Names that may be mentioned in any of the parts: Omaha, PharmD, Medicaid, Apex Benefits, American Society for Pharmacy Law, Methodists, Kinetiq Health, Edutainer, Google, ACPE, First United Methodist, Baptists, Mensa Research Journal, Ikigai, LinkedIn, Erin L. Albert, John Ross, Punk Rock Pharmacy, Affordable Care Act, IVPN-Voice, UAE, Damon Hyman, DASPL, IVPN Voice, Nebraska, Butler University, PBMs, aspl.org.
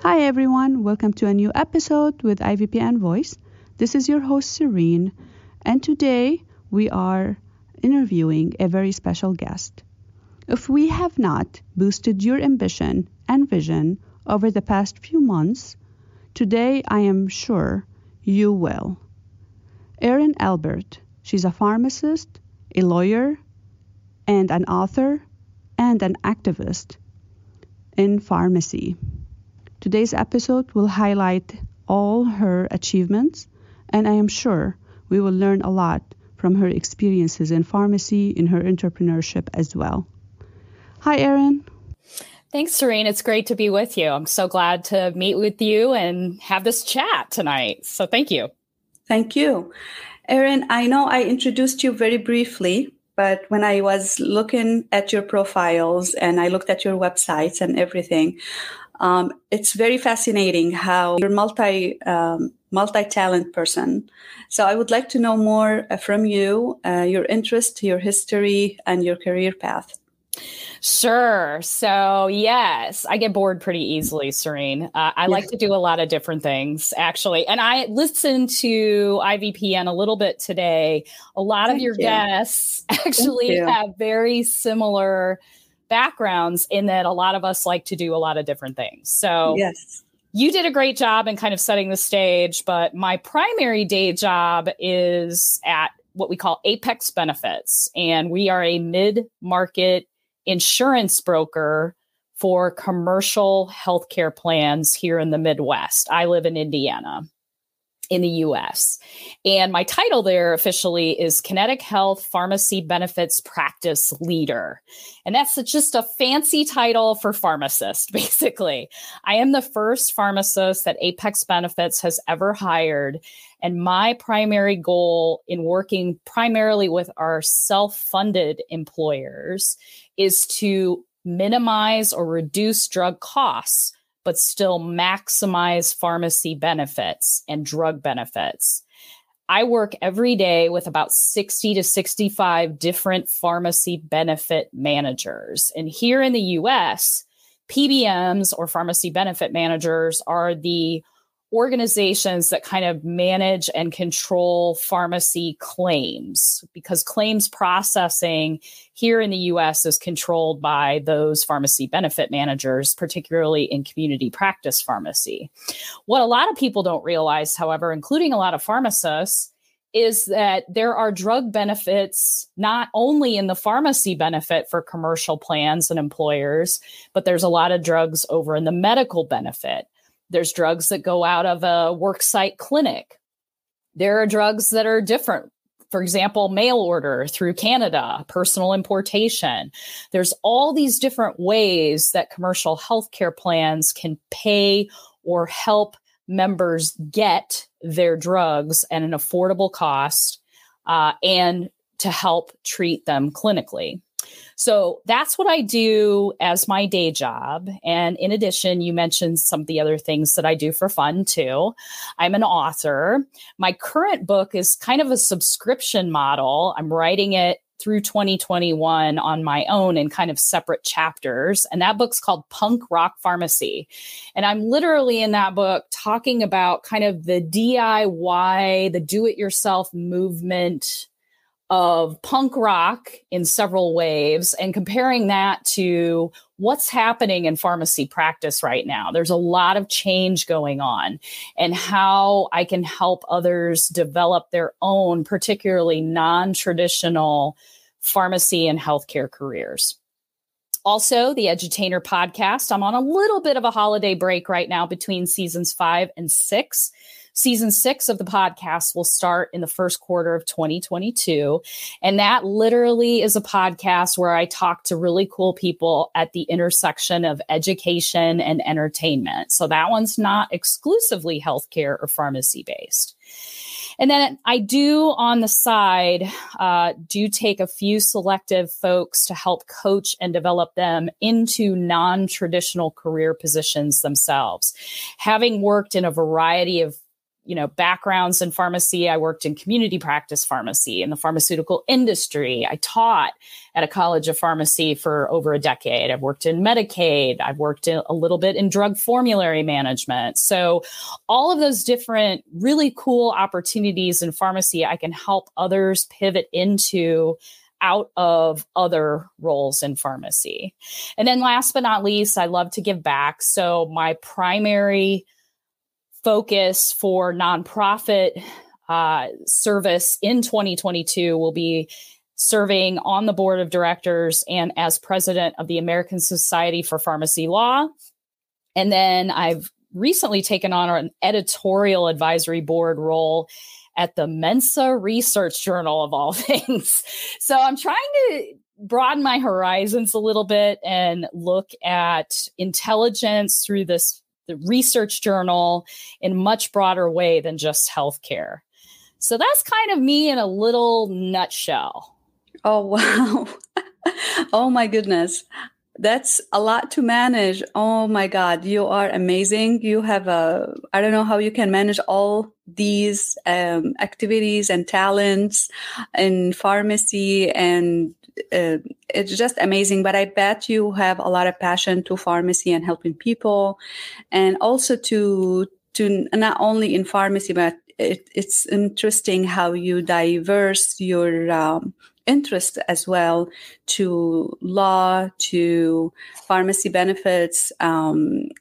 Hi everyone, welcome to a new episode with IVPN Voice. This is your host Serene, and today we are interviewing a very special guest. If we have not boosted your ambition and vision over the past few months, today I am sure you will. Erin Albert. She's a pharmacist, a lawyer, and an author, and an activist in pharmacy. Today's episode will highlight all her achievements, and I am sure we will learn a lot from her experiences in pharmacy, in her entrepreneurship as well. Hi, Erin. Thanks, Serene. It's great to be with you. I'm so glad to meet with you and have this chat tonight. So thank you. Thank you. Erin, I know I introduced you very briefly, but when I was looking at your profiles and I looked at your websites and everything, it's very fascinating how you're multi-talent person. So I would like to know more from you, your interest, your history, and your career path. Sure. So yes, I get bored pretty easily, Serene. I like to do a lot of different things, actually. And I listened to IVPN a little bit today. A lot of your guests actually have very similar backgrounds in that a lot of us like to do a lot of different things. So yes. You did a great job in kind of setting the stage, but my primary day job is at what we call Apex Benefits. And we are a mid-market insurance broker for commercial healthcare plans here in the Midwest. I live in Indiana, in the US. And my title there officially is Kinetiq Health Pharmacy Benefits Practice Leader. And that's just a fancy title for pharmacist, basically. I am the first pharmacist that Apex Benefits has ever hired. And my primary goal in working primarily with our self-funded employers is to minimize or reduce drug costs, but still maximize pharmacy benefits and drug benefits. I work every day with about 60 to 65 different pharmacy benefit managers. And here in the US, PBMs or pharmacy benefit managers are the organizations that kind of manage and control pharmacy claims, because claims processing here in the US is controlled by those pharmacy benefit managers, particularly in community practice pharmacy. What a lot of people don't realize, however, including a lot of pharmacists, is that there are drug benefits not only in the pharmacy benefit for commercial plans and employers, but there's a lot of drugs over in the medical benefit. There's drugs that go out of a worksite clinic. There are drugs that are different. For example, mail order through Canada, personal importation. There's all these different ways that commercial healthcare plans can pay or help members get their drugs at an affordable cost and to help treat them clinically. So that's what I do as my day job. And in addition, you mentioned some of the other things that I do for fun too. I'm an author. My current book is kind of a subscription model. I'm writing it through 2021 on my own in kind of separate chapters. And that book's called Punk Rock Pharmacy. And I'm literally in that book talking about kind of the DIY, the do-it-yourself movement of punk rock in several waves and comparing that to what's happening in pharmacy practice right now. There's a lot of change going on and how I can help others develop their own, particularly non-traditional pharmacy and healthcare careers. Also, the Edutainer podcast. I'm on a little bit of a holiday break right now between seasons 5 and 6. Season 6 of the podcast will start in the first quarter of 2022. And that literally is a podcast where I talk to really cool people at the intersection of education and entertainment. So that one's not exclusively healthcare or pharmacy based. And then I do on the side, do take a few selective folks to help coach and develop them into non-traditional career positions themselves. Having worked in a variety of backgrounds in pharmacy. I worked in community practice pharmacy in the pharmaceutical industry. I taught at a college of pharmacy for over a decade. I've worked in Medicaid. I've worked a little bit in drug formulary management. So all of those different really cool opportunities in pharmacy, I can help others pivot into out of other roles in pharmacy. And then last but not least, I love to give back. So my primary focus for nonprofit service in 2022 will be serving on the board of directors and as president of the American Society for Pharmacy Law. And then I've recently taken on an editorial advisory board role at the Mensa Research Journal of all things. So I'm trying to broaden my horizons a little bit and look at intelligence through the research journal in a much broader way than just healthcare. So that's kind of me in a little nutshell. Oh, wow. Oh, my goodness. That's a lot to manage. Oh, my God. You are amazing. You have I don't know how you can manage all these activities and talents in pharmacy, and it's just amazing. But I bet you have a lot of passion to pharmacy and helping people, and also to not only in pharmacy, but it's interesting how you diverse your interest as well to law, to pharmacy benefits, and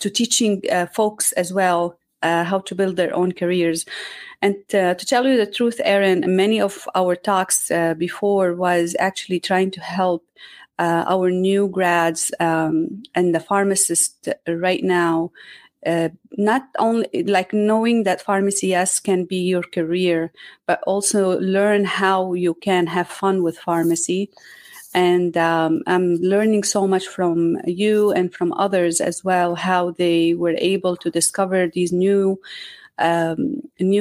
to teaching folks as well how to build their own careers. And to tell you the truth, Erin, many of our talks before was actually trying to help our new grads and the pharmacists right now, not only like knowing that pharmacy, yes, can be your career, but also learn how you can have fun with pharmacy. And I'm learning so much from you and from others as well, how they were able to discover these new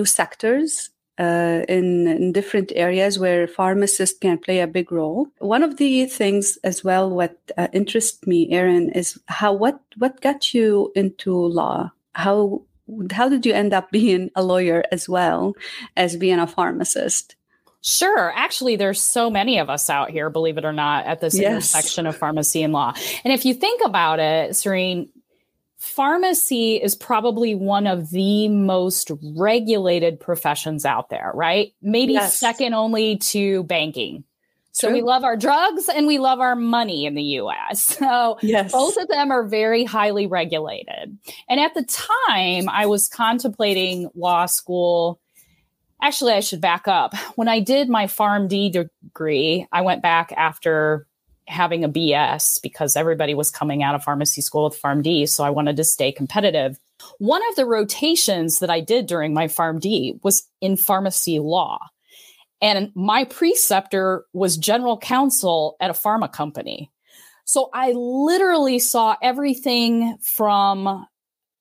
sectors in different areas where pharmacists can play a big role. One of the things as well what interests me, Erin, is how what got you into law? How did you end up being a lawyer as well as being a pharmacist? Sure. Actually, there's so many of us out here, believe it or not, at this intersection of pharmacy and law. And if you think about it, Serene, pharmacy is probably one of the most regulated professions out there, right? Maybe second only to banking. So we love our drugs and we love our money in the U.S. So both of them are very highly regulated. And at the time, I was contemplating law school. Actually, I should back up. When I did my PharmD degree, I went back after having a BS because everybody was coming out of pharmacy school with PharmD. So I wanted to stay competitive. One of the rotations that I did during my PharmD was in pharmacy law. And my preceptor was general counsel at a pharma company. So I literally saw everything from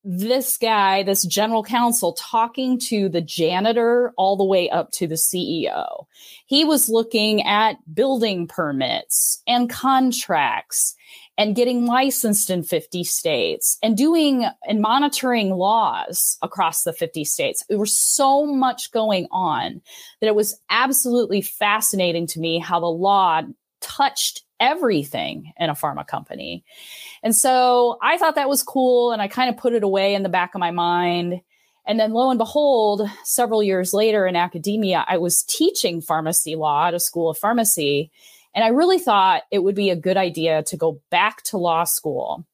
this guy, this general counsel, talking to the janitor all the way up to the CEO. He was looking at building permits and contracts and getting licensed in 50 states and doing and monitoring laws across the 50 states. There was so much going on that it was absolutely fascinating to me how the law touched everything in a pharma company. And so I thought that was cool. And I kind of put it away in the back of my mind. And then lo and behold, several years later in academia, I was teaching pharmacy law at a school of pharmacy. And I really thought it would be a good idea to go back to law school,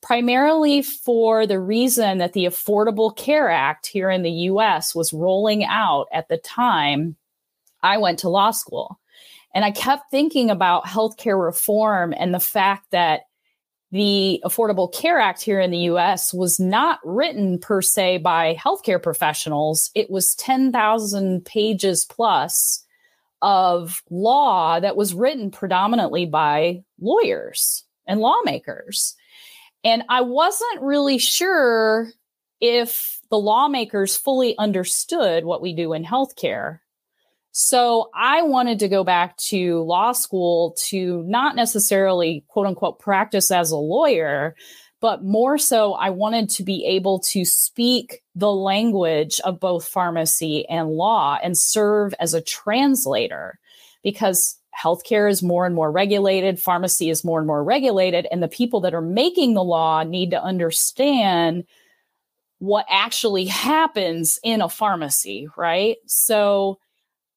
primarily for the reason that the Affordable Care Act here in the US was rolling out at the time I went to law school. And I kept thinking about healthcare reform and the fact that the Affordable Care Act here in the US was not written per se by healthcare professionals. It was 10,000 pages plus of law that was written predominantly by lawyers and lawmakers. And I wasn't really sure if the lawmakers fully understood what we do in healthcare. So I wanted to go back to law school to not necessarily, quote unquote, practice as a lawyer, but more so I wanted to be able to speak the language of both pharmacy and law and serve as a translator, because healthcare is more and more regulated, pharmacy is more and more regulated, and the people that are making the law need to understand what actually happens in a pharmacy, right? So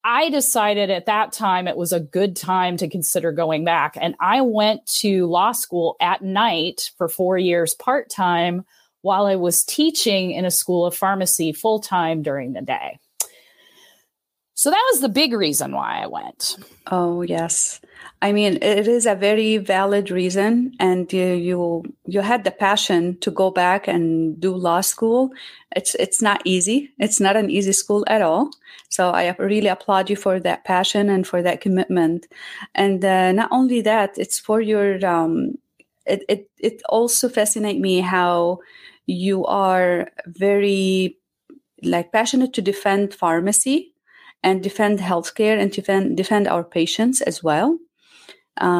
I decided at that time it was a good time to consider going back. And I went to law school at night for 4 years part-time while I was teaching in a school of pharmacy full-time during the day. So that was the big reason why I went. Oh, yes. I mean, it is a very valid reason. And you had the passion to go back and do law school. It's not easy. It's not an easy school at all. So I really applaud you for that passion and for that commitment. And not only that, it's for your, it also fascinates me how you are very like passionate to defend pharmacy and defend healthcare and defend our patients as well.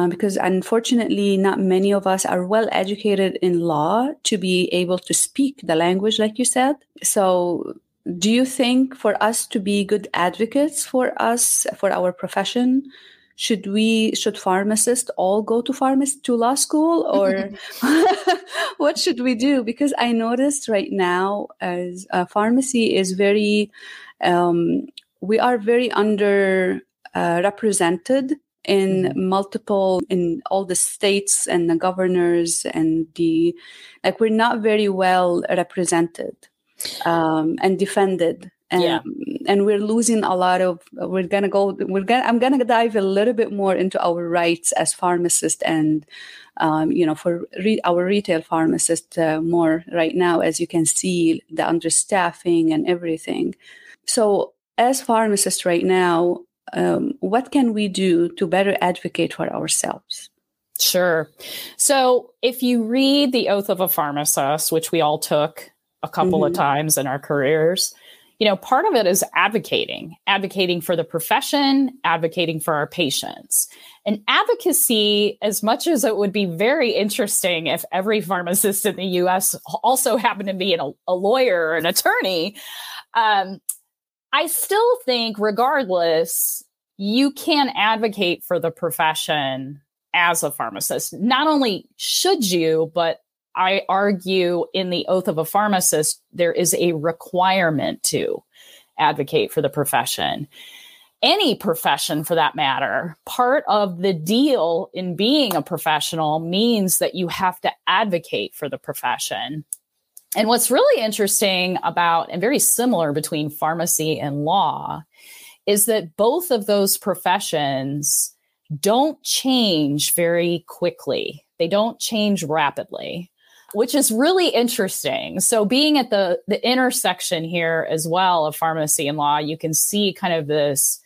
Because unfortunately, not many of us are well educated in law to be able to speak the language, like you said. So do you think for us to be good advocates for our profession, should pharmacists all go to law school, or what should we do? Because I noticed right now as a pharmacy is very, we are very underrepresented in all the states and the governors and we're not very well represented and defended. And we're losing a lot of, I'm going to dive a little bit more into our rights as pharmacists and, for our retail pharmacists more right now, as you can see the understaffing and everything. So as pharmacists right now, what can we do to better advocate for ourselves? Sure. So if you read the Oath of a Pharmacist, which we all took a couple of times in our careers, part of it is advocating for the profession, advocating for our patients. And advocacy, as much as it would be very interesting if every pharmacist in the U.S. also happened to be a lawyer or an attorney, I still think, regardless, you can advocate for the profession as a pharmacist. Not only should you, but I argue in the Oath of a Pharmacist, there is a requirement to advocate for the profession. Any profession, for that matter. Part of the deal in being a professional means that you have to advocate for the profession. And what's really interesting about, and very similar between pharmacy and law, is that both of those professions don't change very quickly. They don't change rapidly, which is really interesting. So being at the intersection here as well of pharmacy and law, you can see kind of this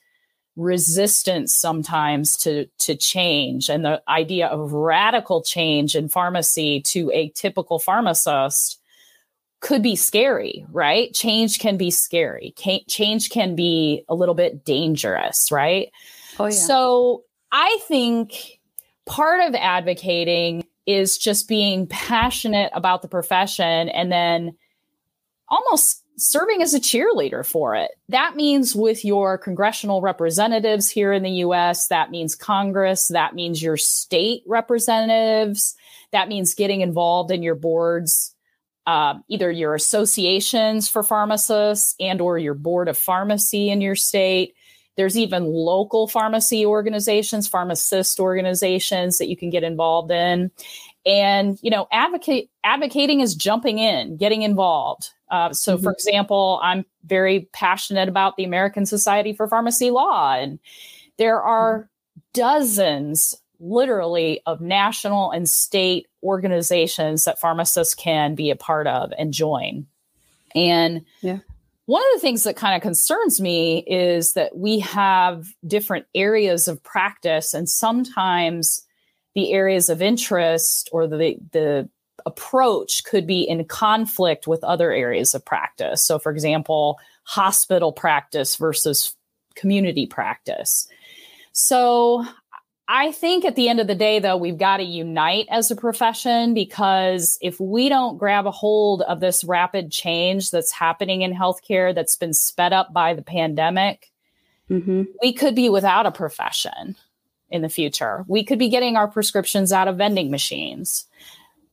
resistance sometimes to change, and the idea of radical change in pharmacy to a typical pharmacist could be scary, right? Change can be scary. Change can be a little bit dangerous, right? Oh, yeah. So I think part of advocating is just being passionate about the profession and then almost serving as a cheerleader for it. That means with your congressional representatives here in the U.S., that means Congress, that means your state representatives, that means getting involved in your boards, either your associations for pharmacists and or your board of pharmacy in your state. There's even local pharmacy organizations, pharmacist organizations that you can get involved in. And, advocating is jumping in, getting involved. For example, I'm very passionate about the American Society for Pharmacy Law. And there are dozens literally of national and state organizations that pharmacists can be a part of and join. And one of the things that kind of concerns me is that we have different areas of practice, and sometimes the areas of interest or the approach could be in conflict with other areas of practice. So for example, hospital practice versus community practice. So I think at the end of the day, though, we've got to unite as a profession, because if we don't grab a hold of this rapid change that's happening in healthcare that's been sped up by the pandemic, mm-hmm. we could be without a profession in the future. We could be getting our prescriptions out of vending machines.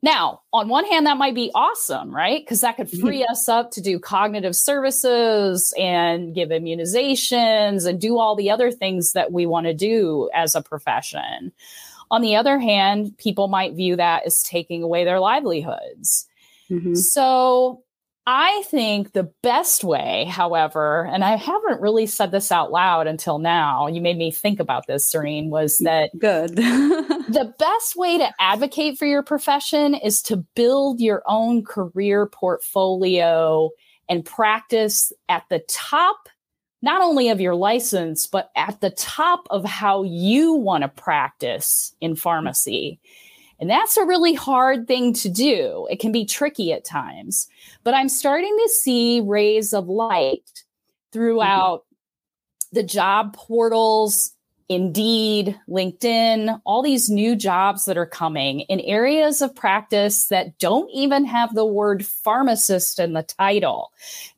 Now, on one hand, that might be awesome, right? Because that could free us up to do cognitive services and give immunizations and do all the other things that we want to do as a profession. On the other hand, people might view that as taking away their livelihoods. Mm-hmm. So I think the best way, however, and I haven't really said this out loud until now, you made me think about this, Serene, was that good. The best way to advocate for your profession is to build your own career portfolio and practice at the top, not only of your license, but at the top of how you want to practice in pharmacy. And that's a really hard thing to do. It can be tricky at times, but I'm starting to see rays of light throughout mm-hmm. the job portals, Indeed, LinkedIn, all these new jobs that are coming in areas of practice that don't even have the word pharmacist in the title.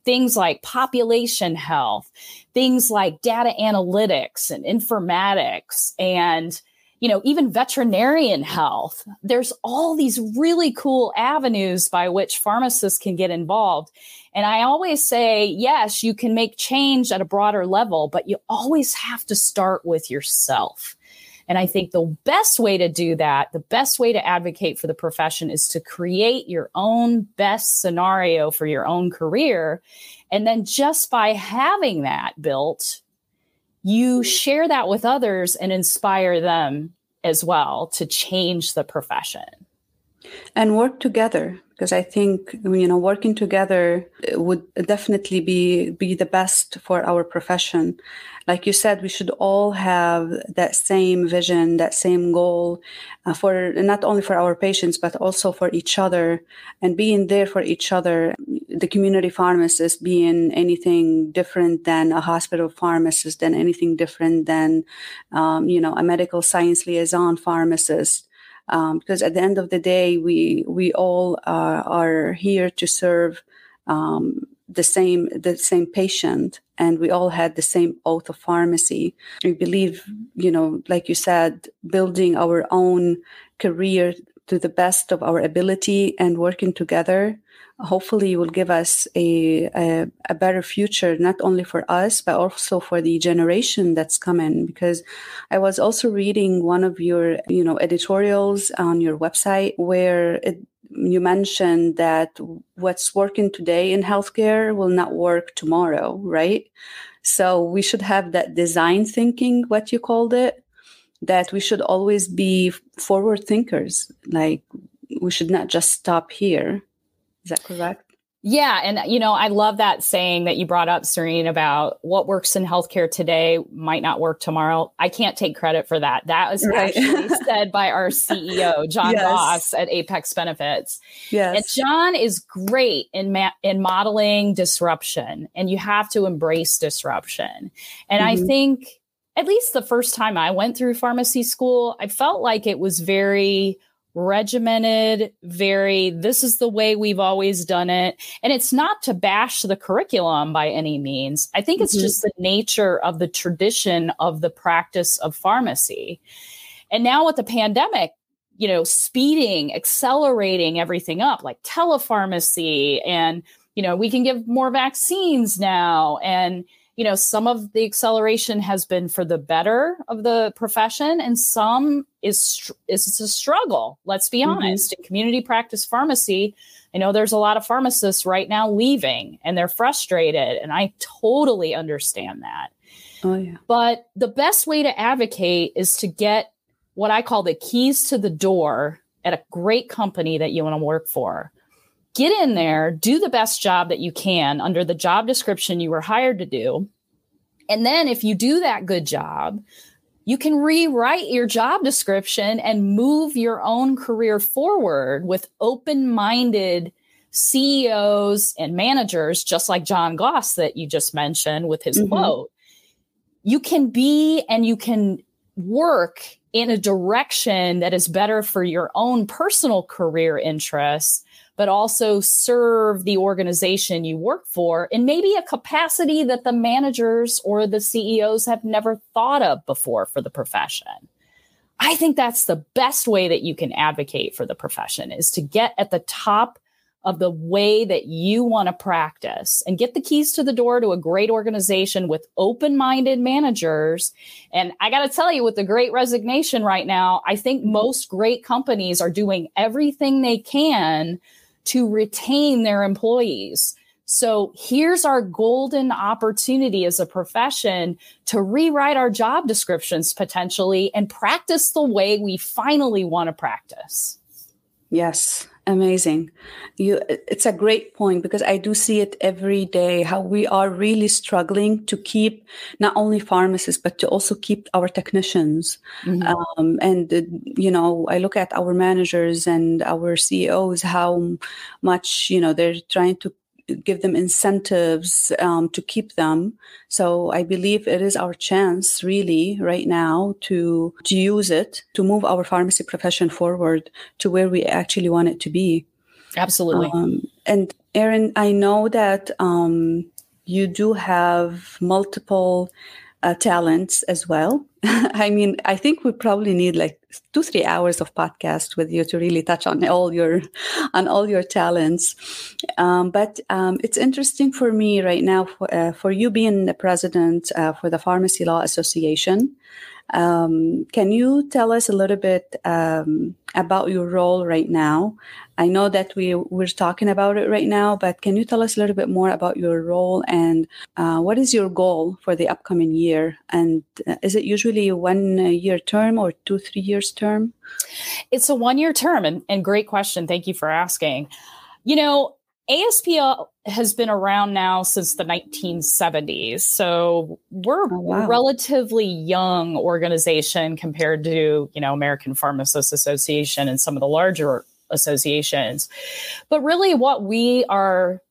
Things like population health, things like data analytics and informatics, and even veterinarian health. There's all these really cool avenues by which pharmacists can get involved. And I always say, yes, you can make change at a broader level, but you always have to start with yourself. And I think the best way to do that, the best way to advocate for the profession, is to create your own best scenario for your own career. And then just by having that built, you share that with others and inspire them as well to change the profession. And work together, because I think, working together would definitely be the best for our profession. Like you said, we should all have that same vision, that same goal for not only for our patients, but also for each other, and being there for each other. The community pharmacist being anything different than a hospital pharmacist, and anything different than, a medical science liaison pharmacist. Because at the end of the day, we all are here to serve the same patient, and we all had the same oath of pharmacy. I believe, like you said, building our own career to the best of our ability and working together, hopefully will give us a better future, not only for us, but also for the generation that's coming. Because I was also reading one of your, editorials on your website where you mentioned that what's working today in healthcare will not work tomorrow, right? So we should have that design thinking, what you called it, that we should always be forward thinkers. Like, we should not just stop here. Is that correct? Yeah. And, I love that saying that you brought up, Serene, about what works in healthcare today might not work tomorrow. I can't take credit for that. That was actually said by our CEO, John Ross at Apex Benefits. Yes. And John is great in modeling disruption, and you have to embrace disruption. And mm-hmm. I think at least the first time I went through pharmacy school, I felt like it was very regimented, this is the way we've always done it. And it's not to bash the curriculum by any means. I think it's mm-hmm. just the nature of the tradition of the practice of pharmacy. And now with the pandemic, speeding, accelerating everything up, like telepharmacy, and, we can give more vaccines now. And, some of the acceleration has been for the better of the profession, and some is a struggle. Let's be honest. Mm-hmm. In community practice pharmacy, I know there's a lot of pharmacists right now leaving, and they're frustrated, and I totally understand that. Oh, yeah. But the best way to advocate is to get what I call the keys to the door at a great company that you want to work for. Get in there, do the best job that you can under the job description you were hired to do. And then if you do that good job, you can rewrite your job description and move your own career forward with open-minded CEOs and managers, just like John Goss that you just mentioned with his mm-hmm. quote. You can be and you can work in a direction that is better for your own personal career interests, but also serve the organization you work for in maybe a capacity that the managers or the CEOs have never thought of before for the profession. I think that's the best way that you can advocate for the profession, is to get at the top of the way that you want to practice and get the keys to the door to a great organization with open-minded managers. And I got to tell you, with the Great Resignation right now, I think most great companies are doing everything they can to retain their employees. So here's our golden opportunity as a profession to rewrite our job descriptions potentially and practice the way we finally want to practice. Yes. Amazing. It's a great point, because I do see it every day, how we are really struggling to keep not only pharmacists, but to also keep our technicians. Mm-hmm. I look at our managers and our CEOs, how much, they're trying to give them incentives to keep them. So I believe it is our chance really right now to use it, to move our pharmacy profession forward to where we actually want it to be. Absolutely. And Erin, I know that you do have multiple talents as well. I mean, I think we probably need like 2-3 hours of podcast with you to really touch on all your talents. But it's interesting for me right now for you being the president for the Pharmacy Law Association. Can you tell us a little bit about your role right now? I know that we're talking about it right now, but can you tell us a little bit more about your role and what is your goal for the upcoming year? And is it usually a 1-year term or 2-3 years term? It's a 1-year term, and great question. Thank you for asking. ASPL has been around now since the 1970s. So we're a relatively young organization compared to, American Pharmacists Association and some of the larger associations. But really what our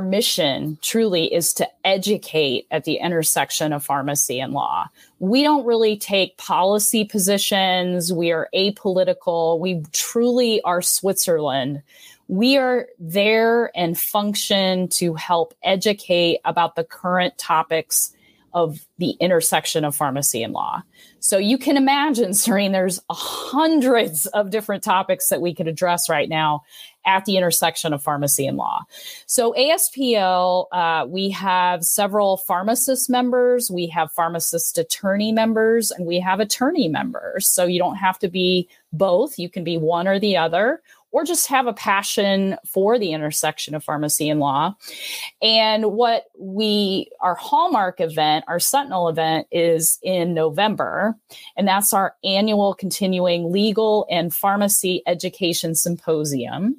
mission truly is to educate at the intersection of pharmacy and law. We don't really take policy positions. We are apolitical. We truly are Switzerland. We are there and function to help educate about the current topics of the intersection of pharmacy and law. So you can imagine, Serene, there's hundreds of different topics that we could address right now at the intersection of pharmacy and law. So ASPL, we have several pharmacist members, we have pharmacist attorney members, and we have attorney members. So you don't have to be both. You can be one or the other, or just have a passion for the intersection of pharmacy and law. And our hallmark event, our Sentinel event, is in November. And that's our annual continuing legal and pharmacy education symposium.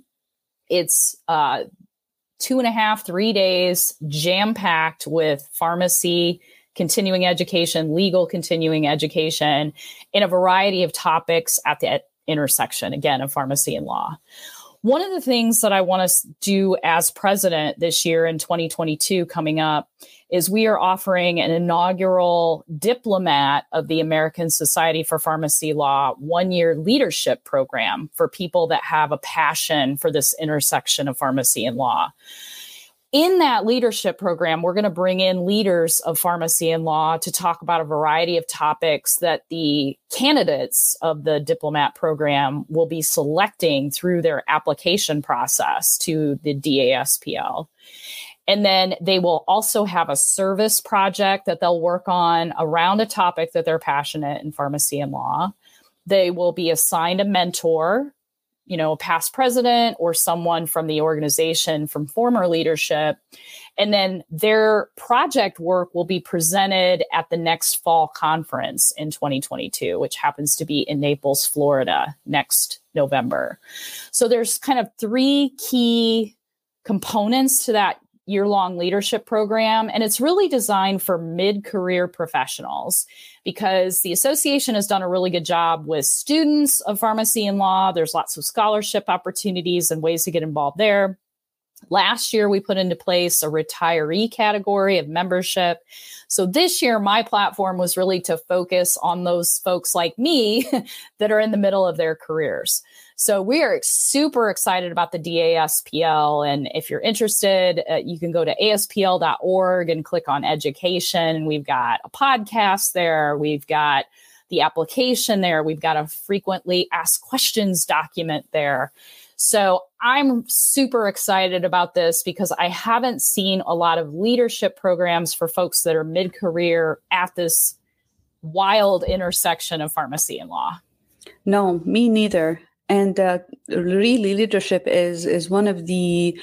It's 2.5-3 days jam-packed with pharmacy continuing education, legal continuing education in a variety of topics at the intersection, again, of pharmacy and law. One of the things that I want to do as president this year in 2022 coming up is we are offering an inaugural Diplomat of the American Society for Pharmacy Law 1-year leadership program for people that have a passion for this intersection of pharmacy and law. In that leadership program, we're going to bring in leaders of pharmacy and law to talk about a variety of topics that the candidates of the Diplomat program will be selecting through their application process to the DASPL. And then they will also have a service project that they'll work on around a topic that they're passionate in pharmacy and law. They will be assigned a mentor, a past president or someone from the organization from former leadership. And then their project work will be presented at the next fall conference in 2022, which happens to be in Naples, Florida, next November. So there's kind of 3 key components to that year-long leadership program. And it's really designed for mid-career professionals, because the association has done a really good job with students of pharmacy and law. There's lots of scholarship opportunities and ways to get involved there. Last year, we put into place a retiree category of membership. So this year, my platform was really to focus on those folks like me that are in the middle of their careers. So we are super excited about the DASPL. And if you're interested, you can go to aspl.org and click on education. We've got a podcast there. We've got the application there. We've got a frequently asked questions document there. So I'm super excited about this because I haven't seen a lot of leadership programs for folks that are mid-career at this wild intersection of pharmacy and law. No, me neither. And really, leadership is one of the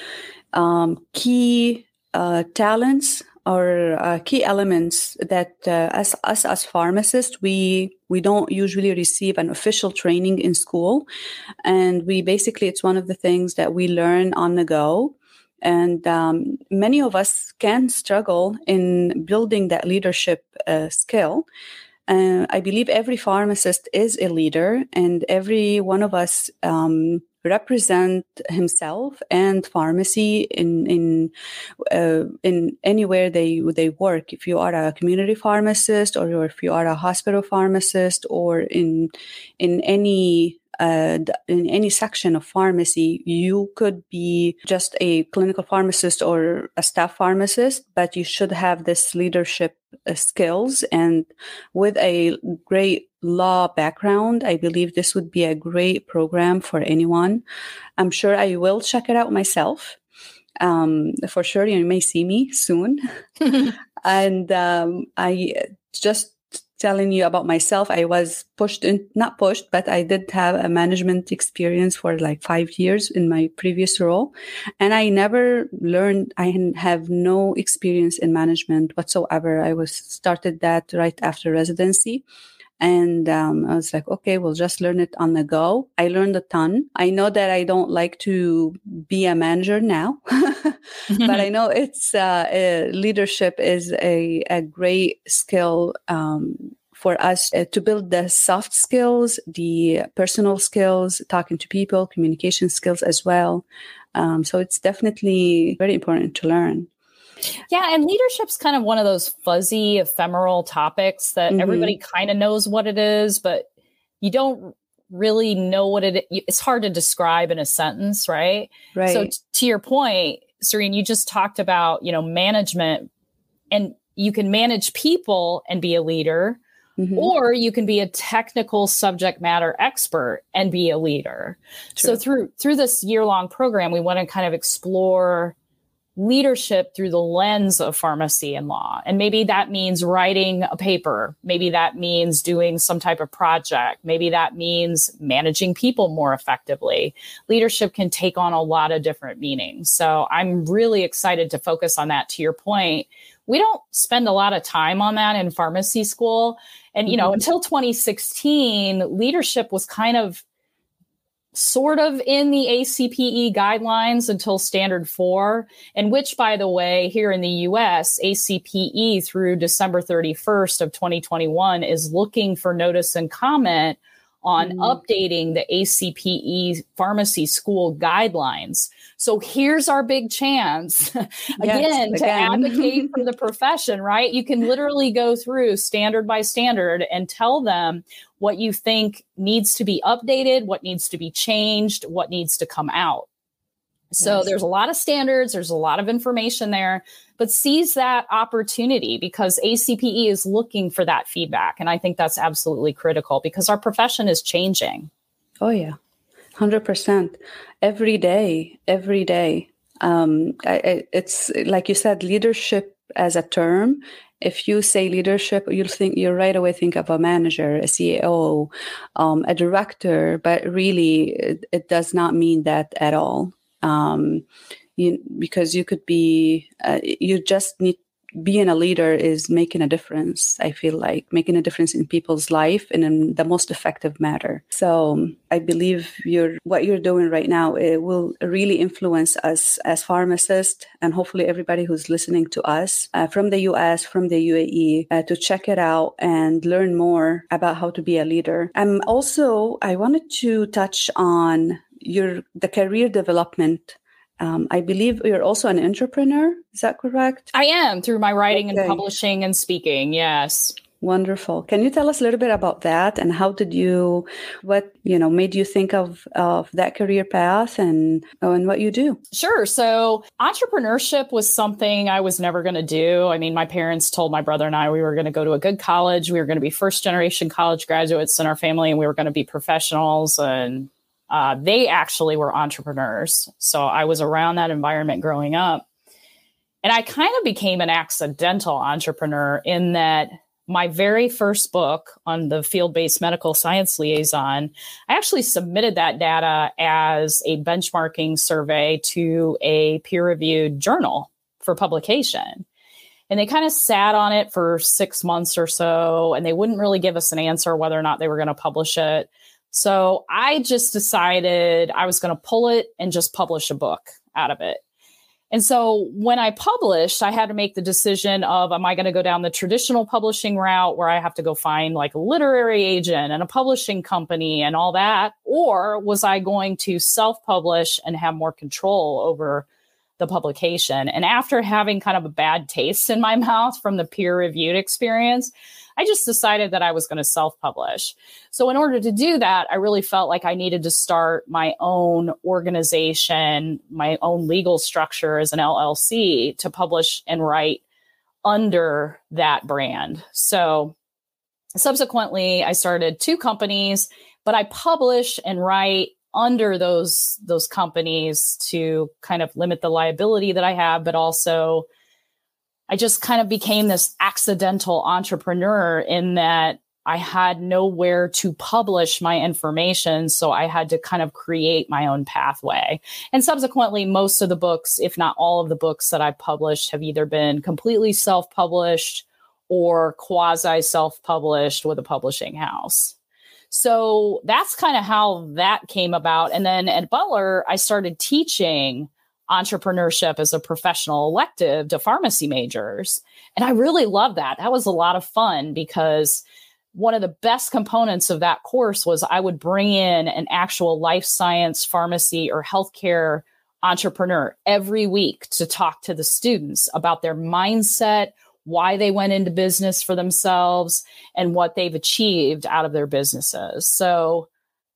key talents or key elements that us as pharmacists, we don't usually receive an official training in school. And we basically, it's one of the things that we learn on the go. And many of us can struggle in building that leadership skill. I believe every pharmacist is a leader, and every one of us represent himself and pharmacy in anywhere they work. If you are a community pharmacist, or if you are a hospital pharmacist, or in any section of pharmacy, you could be just a clinical pharmacist or a staff pharmacist, but you should have this leadership skills. And with a great law background, I believe this would be a great program for anyone. I'm sure I will check it out myself. For sure, you may see me soon. And I just telling you about myself, I was not pushed, but I did have a management experience for like 5 years in my previous role. And I have no experience in management whatsoever. I started that right after residency. And I was like, okay, we'll just learn it on the go. I learned a ton. I know that I don't like to be a manager now, but I know it's leadership is a great skill for us to build the soft skills, the personal skills, talking to people, communication skills as well. So it's definitely very important to learn. Yeah. And leadership's kind of one of those fuzzy, ephemeral topics that everybody kind of knows what it is, but you don't really know what it is. It's hard to describe in a sentence, right? Right. So to your point, Serene, you just talked about, management, and you can manage people and be a leader, or you can be a technical subject matter expert and be a leader. True. So through this year-long program, we want to kind of explore leadership through the lens of pharmacy and law. And maybe that means writing a paper. Maybe that means doing some type of project. Maybe that means managing people more effectively. Leadership can take on a lot of different meanings. So I'm really excited to focus on that. To your point, we don't spend a lot of time on that in pharmacy school. And, until 2016, leadership was kind of sort of in the ACPE guidelines until standard 4, and which, by the way, here in the US, ACPE through December 31st of 2021 is looking for notice and comment on updating the ACPE pharmacy school guidelines. So here's our big chance, again, to advocate for the profession, right? You can literally go through standard by standard and tell them what you think needs to be updated, what needs to be changed, what needs to come out. So there's a lot of standards, there's a lot of information there, but seize that opportunity because ACPE is looking for that feedback. And I think that's absolutely critical because our profession is changing. Oh, yeah. 100%. Every day. It's like you said, leadership as a term. If you say leadership, you right away think of a manager, a CEO, a director, but really it does not mean that at all. Because you could be, you just need, being a leader is making a difference. I feel like making a difference in people's life and in the most effective manner. So I believe what you're doing right now, it will really influence us as pharmacists and hopefully everybody who's listening to us from the US, from the UAE, to check it out and learn more about how to be a leader. I wanted to touch on the career development I believe you're also an entrepreneur. Is that correct? I am, through my writing and publishing and speaking. Yes. Wonderful. Can you tell us a little bit about that and how did you, what, you know, made you think of that career path and what you do? Sure. So entrepreneurship was something I was never going to do. I mean, my parents told my brother and I, we were going to go to a good college. We were going to be first generation college graduates in our family, and we were going to be professionals, and they actually were entrepreneurs. So I was around that environment growing up, and I kind of became an accidental entrepreneur in that my very first book on the field-based medical science liaison, I actually submitted that data as a benchmarking survey to a peer-reviewed journal for publication. And they kind of sat on it for 6 months or so, and they wouldn't really give us an answer whether or not they were going to publish it. So I just decided I was going to pull it and just publish a book out of it. And so when I published, I had to make the decision of, am I going to go down the traditional publishing route where I have to go find like a literary agent and a publishing company and all that? Or was I going to self-publish and have more control over the publication? And after having kind of a bad taste in my mouth from the peer-reviewed experience, I just decided that I was going to self-publish. So in order to do that, I really felt like I needed to start my own organization, my own legal structure as an LLC to publish and write under that brand. So subsequently, I started 2 companies, but I publish and write under those companies to kind of limit the liability that I have, but also I just kind of became this accidental entrepreneur in that I had nowhere to publish my information. So I had to kind of create my own pathway. And subsequently, most of the books, if not all of the books that I've published, have either been completely self-published or quasi self-published with a publishing house. So that's kind of how that came about. And then at Butler, I started teaching entrepreneurship as a professional elective to pharmacy majors. And I really loved that. That was a lot of fun because one of the best components of that course was I would bring in an actual life science, pharmacy, or healthcare entrepreneur every week to talk to the students about their mindset, why they went into business for themselves, and what they've achieved out of their businesses. So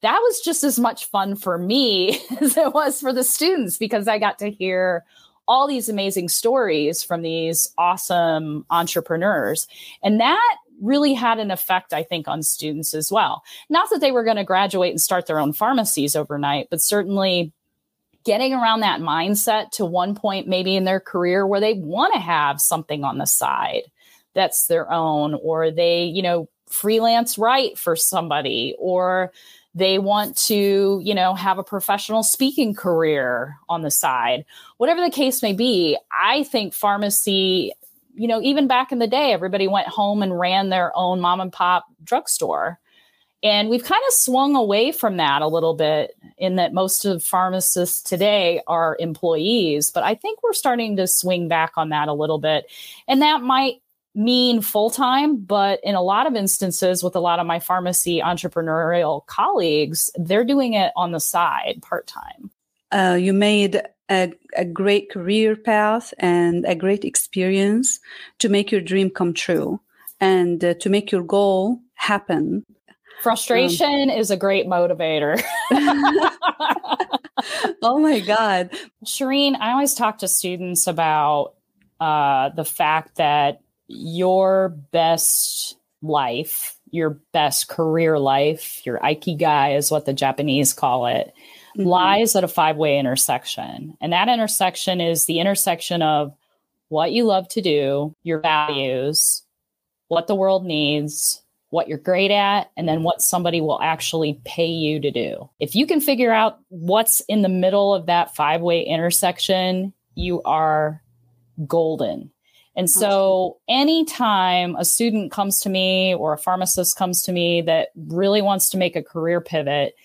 that was just as much fun for me as it was for the students, because I got to hear all these amazing stories from these awesome entrepreneurs. And that really had an effect, I think, on students as well. Not that they were going to graduate and start their own pharmacies overnight, but certainly getting around that mindset to one point, maybe in their career, where they want to have something on the side that's their own, or they, you know, freelance write for somebody, or they want to, you know, have a professional speaking career on the side. Whatever the case may be, I think pharmacy, you know, even back in the day, everybody went home and ran their own mom and pop drugstore. And we've kind of swung away from that a little bit in that most of pharmacists today are employees. But I think we're starting to swing back on that a little bit. And that might mean full-time, but in a lot of instances with a lot of my pharmacy entrepreneurial colleagues, they're doing it on the side part-time. You made a great career path and a great experience to make your dream come true and to make your goal happen. Frustration is a great motivator. Oh my God. Shireen, I always talk to students about the fact that your best life, your best career life, your Ikigai is what the Japanese call it, lies at a 5-way intersection. And that intersection is the intersection of what you love to do, your values, what the world needs, what you're great at, and then what somebody will actually pay you to do. If you can figure out what's in the middle of that 5-way intersection, you are golden. And so anytime a student comes to me or a pharmacist comes to me that really wants to make a career pivot,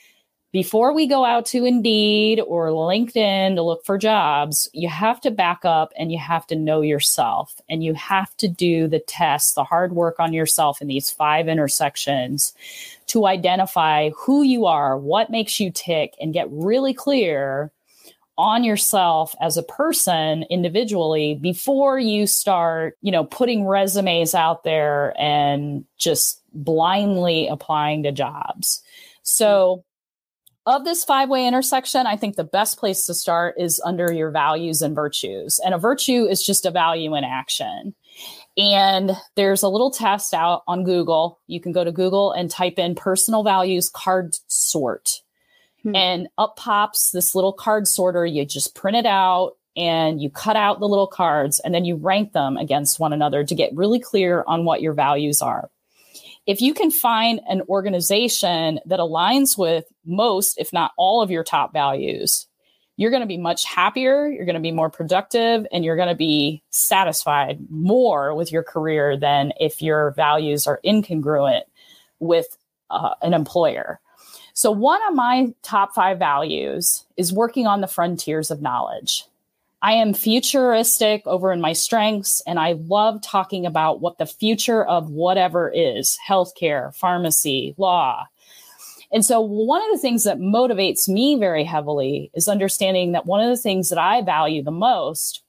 before we go out to Indeed or LinkedIn to look for jobs, you have to back up and you have to know yourself, and you have to do the tests, the hard work on yourself in these 5 intersections to identify who you are, what makes you tick, and get really clear on yourself as a person individually before you start, you know, putting resumes out there and just blindly applying to jobs. So of this five-way intersection, I think the best place to start is under your values and virtues. And a virtue is just a value in action. And there's a little test out on Google. You can go to Google and type in personal values card sort. And up pops this little card sorter. You just print it out and you cut out the little cards and then you rank them against one another to get really clear on what your values are. If you can find an organization that aligns with most, if not all of your top values, you're going to be much happier, you're going to be more productive, and you're going to be satisfied more with your career than if your values are incongruent with an employer. So one of my top five values is working on the frontiers of knowledge. I am futuristic over in my strengths, and I love talking about what the future of whatever is, healthcare, pharmacy, law. And so one of the things that motivates me very heavily is understanding that one of the things that I value the most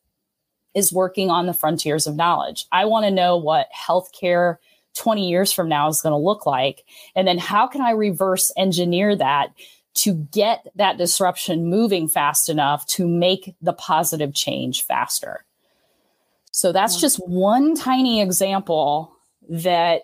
is working on the frontiers of knowledge. I want to know what healthcare 20 years from now is going to look like. And then how can I reverse engineer that to get that disruption moving fast enough to make the positive change faster? So that's just one tiny example that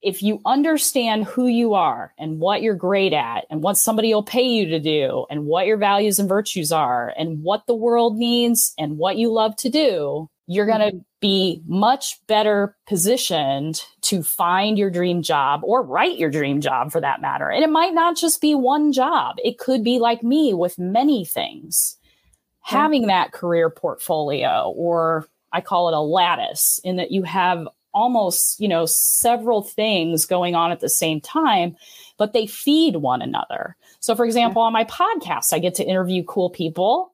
if you understand who you are and what you're great at and what somebody will pay you to do and what your values and virtues are and what the world needs and what you love to do, you're going to be much better positioned to find your dream job or write your dream job for that matter. And it might not just be one job. It could be like me with many things, having that career portfolio, or I call it a lattice, in that you have almost, you know, several things going on at the same time, but they feed one another. So for example, on my podcast, I get to interview cool people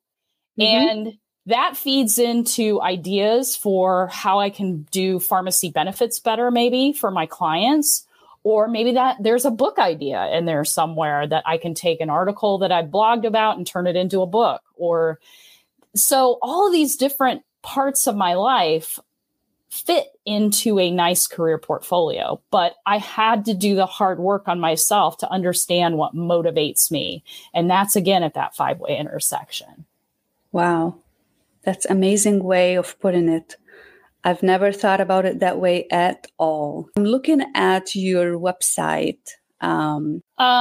and that feeds into ideas for how I can do pharmacy benefits better, maybe for my clients, or maybe that there's a book idea in there somewhere that I can take an article that I blogged about and turn it into a book. Or so all of these different parts of my life fit into a nice career portfolio, but I had to do the hard work on myself to understand what motivates me. And that's again at that five-way intersection. Wow. That's an amazing way of putting it. I've never thought about it that way at all. I'm looking at your website. I'm at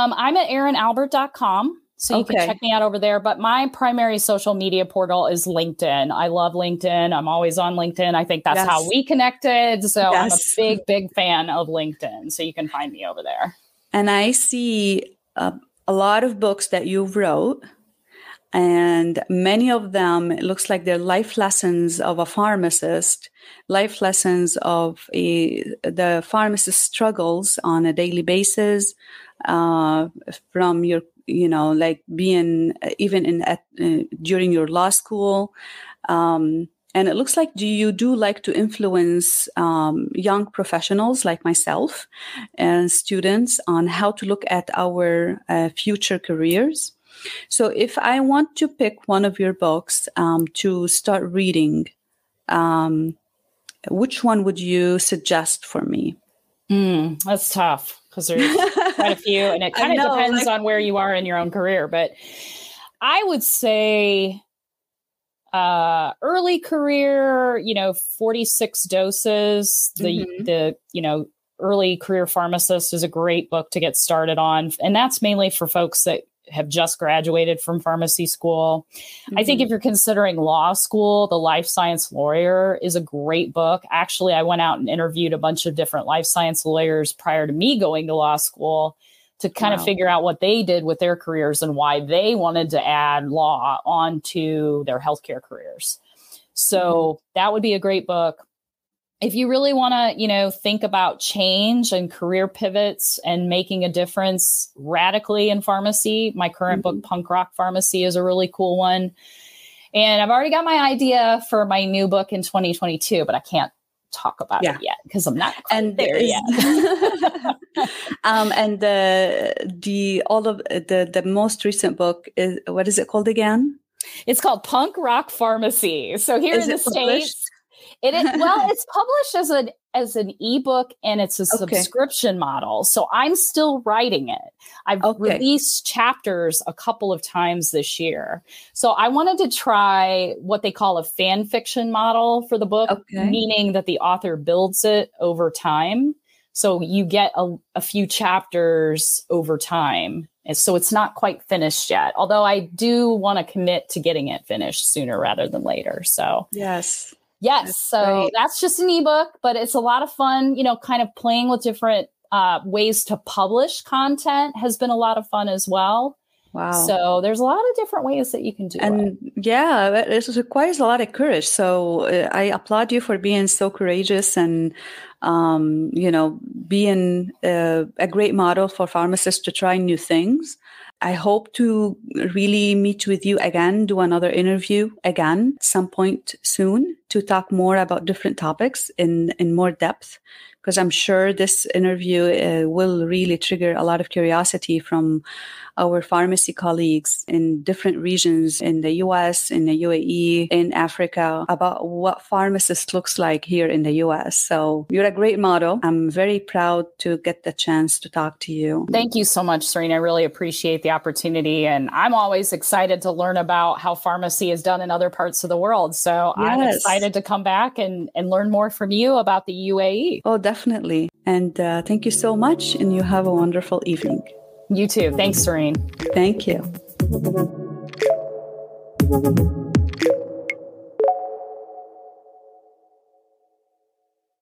erinalbert.com, so you can check me out over there. But my primary social media portal is LinkedIn. I love LinkedIn. I'm always on LinkedIn. I think that's how we connected. So I'm a big, big fan of LinkedIn. So you can find me over there. And I see a lot of books that you wrote. And many of them, it looks like they're life lessons of a pharmacist, life lessons of the pharmacist struggles on a daily basis, from your, you know, like being even in during your law school. And it looks like you do like to influence young professionals like myself and students on how to look at our future careers. So if I want to pick one of your books to start reading, which one would you suggest for me? That's tough because there's quite a few, and it kind of depends on where you are in your own career. But I would say early career, you know, 46 doses, the you know, early career pharmacist is a great book to get started on. And that's mainly for folks that have just graduated from pharmacy school. I think if you're considering law school, The Life Science Lawyer is a great book. Actually, I went out and interviewed a bunch of different life science lawyers prior to me going to law school to kind of figure out what they did with their careers and why they wanted to add law onto their healthcare careers. So that would be a great book. If you really want to, you know, think about change and career pivots and making a difference radically in pharmacy, my current book, Punk Rock Pharmacy, is a really cool one. And I've already got my idea for my new book in 2022, but I can't talk about it yet because I'm not there yet. And the all of the most recent book is, what is it called again? It's called Punk Rock Pharmacy. So here in the States, it is, well, it's published as an ebook, and it's a subscription model. So I'm still writing it. I've released chapters a couple of times this year. So I wanted to try what they call a fan fiction model for the book, meaning that the author builds it over time. So you get a few chapters over time. And so it's not quite finished yet, although I do want to commit to getting it finished sooner rather than later. So Yes, that's just an ebook, but it's a lot of fun, you know, kind of playing with different ways to publish content has been a lot of fun as well. Wow. So there's a lot of different ways that you can do it. Yeah, it requires a lot of courage. So I applaud you for being so courageous and, you know, being a great model for pharmacists to try new things. I hope to really meet with you again, do another interview again at some point soon to talk more about different topics in more depth, because I'm sure this interview will really trigger a lot of curiosity from our pharmacy colleagues in different regions in the U.S., in the UAE, in Africa, about what pharmacist looks like here in the U.S. So you're a great model. I'm very proud to get the chance to talk to you. Thank you so much, Serena. I really appreciate the opportunity. And I'm always excited to learn about how pharmacy is done in other parts of the world. So I'm excited to come back and learn more from you about the UAE. Oh, definitely. And thank you so much. And you have a wonderful evening. You too. Thanks, Serene. Thank you.